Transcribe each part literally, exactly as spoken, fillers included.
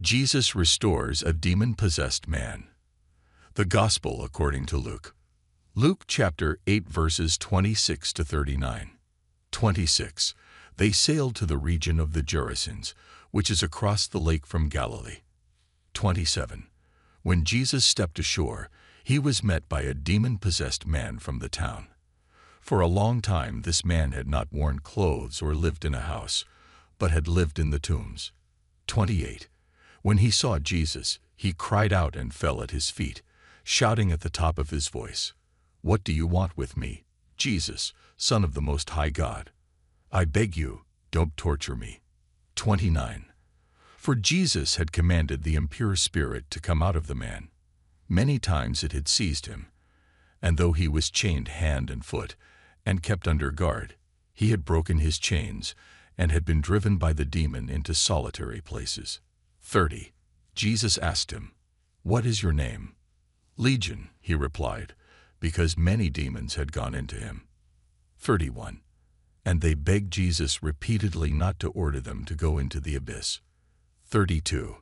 Jesus restores a demon-possessed man. The Gospel according to Luke. Luke chapter eight, verses twenty-six to thirty-nine. twenty-six. They sailed to the region of the Gerasenes, which is across the lake from Galilee. twenty-seven. When Jesus stepped ashore, he was met by a demon-possessed man from the town. For a long time this man had not worn clothes or lived in a house, but had lived in the tombs. twenty-eight. When he saw Jesus, he cried out and fell at his feet, shouting at the top of his voice, "What do you want with me, Jesus, Son of the Most High God? I beg you, don't torture me." twenty-nine. For Jesus had commanded the impure spirit to come out of the man. Many times it had seized him, and though he was chained hand and foot and kept under guard, he had broken his chains and had been driven by the demon into solitary places. thirty. Jesus asked him, "What is your name?" "Legion," he replied, because many demons had gone into him. thirty-one. And they begged Jesus repeatedly not to order them to go into the abyss. thirty-two.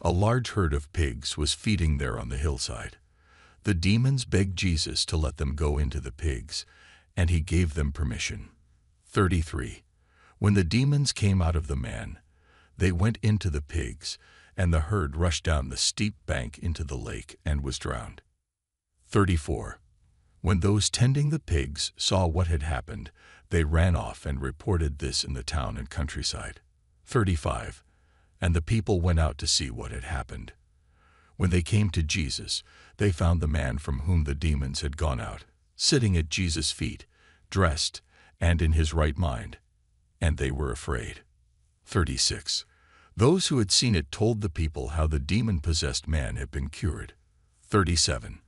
A large herd of pigs was feeding there on the hillside. The demons begged Jesus to let them go into the pigs, and he gave them permission. thirty-three. When the demons came out of the man, they went into the pigs, and the herd rushed down the steep bank into the lake and was drowned. thirty-four. When those tending the pigs saw what had happened, they ran off and reported this in the town and countryside. thirty-five. And the people went out to see what had happened. When they came to Jesus, they found the man from whom the demons had gone out, sitting at Jesus' feet, dressed and in his right mind, and they were afraid. thirty-six. Those who had seen it told the people how the demon-possessed man had been cured. thirty-seven.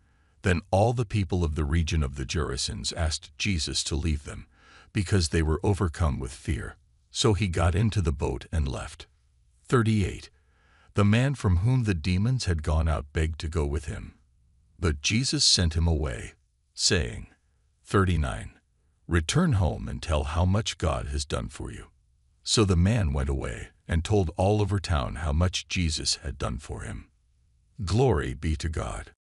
Then all the people of the region of the Gerasenes asked Jesus to leave them, because they were overcome with fear. So he got into the boat and left. thirty-eight. The man from whom the demons had gone out begged to go with him, but Jesus sent him away, saying, thirty-nine. Return home and tell how much God has done for you. So the man went away and told all over town how much Jesus had done for him. Glory be to God.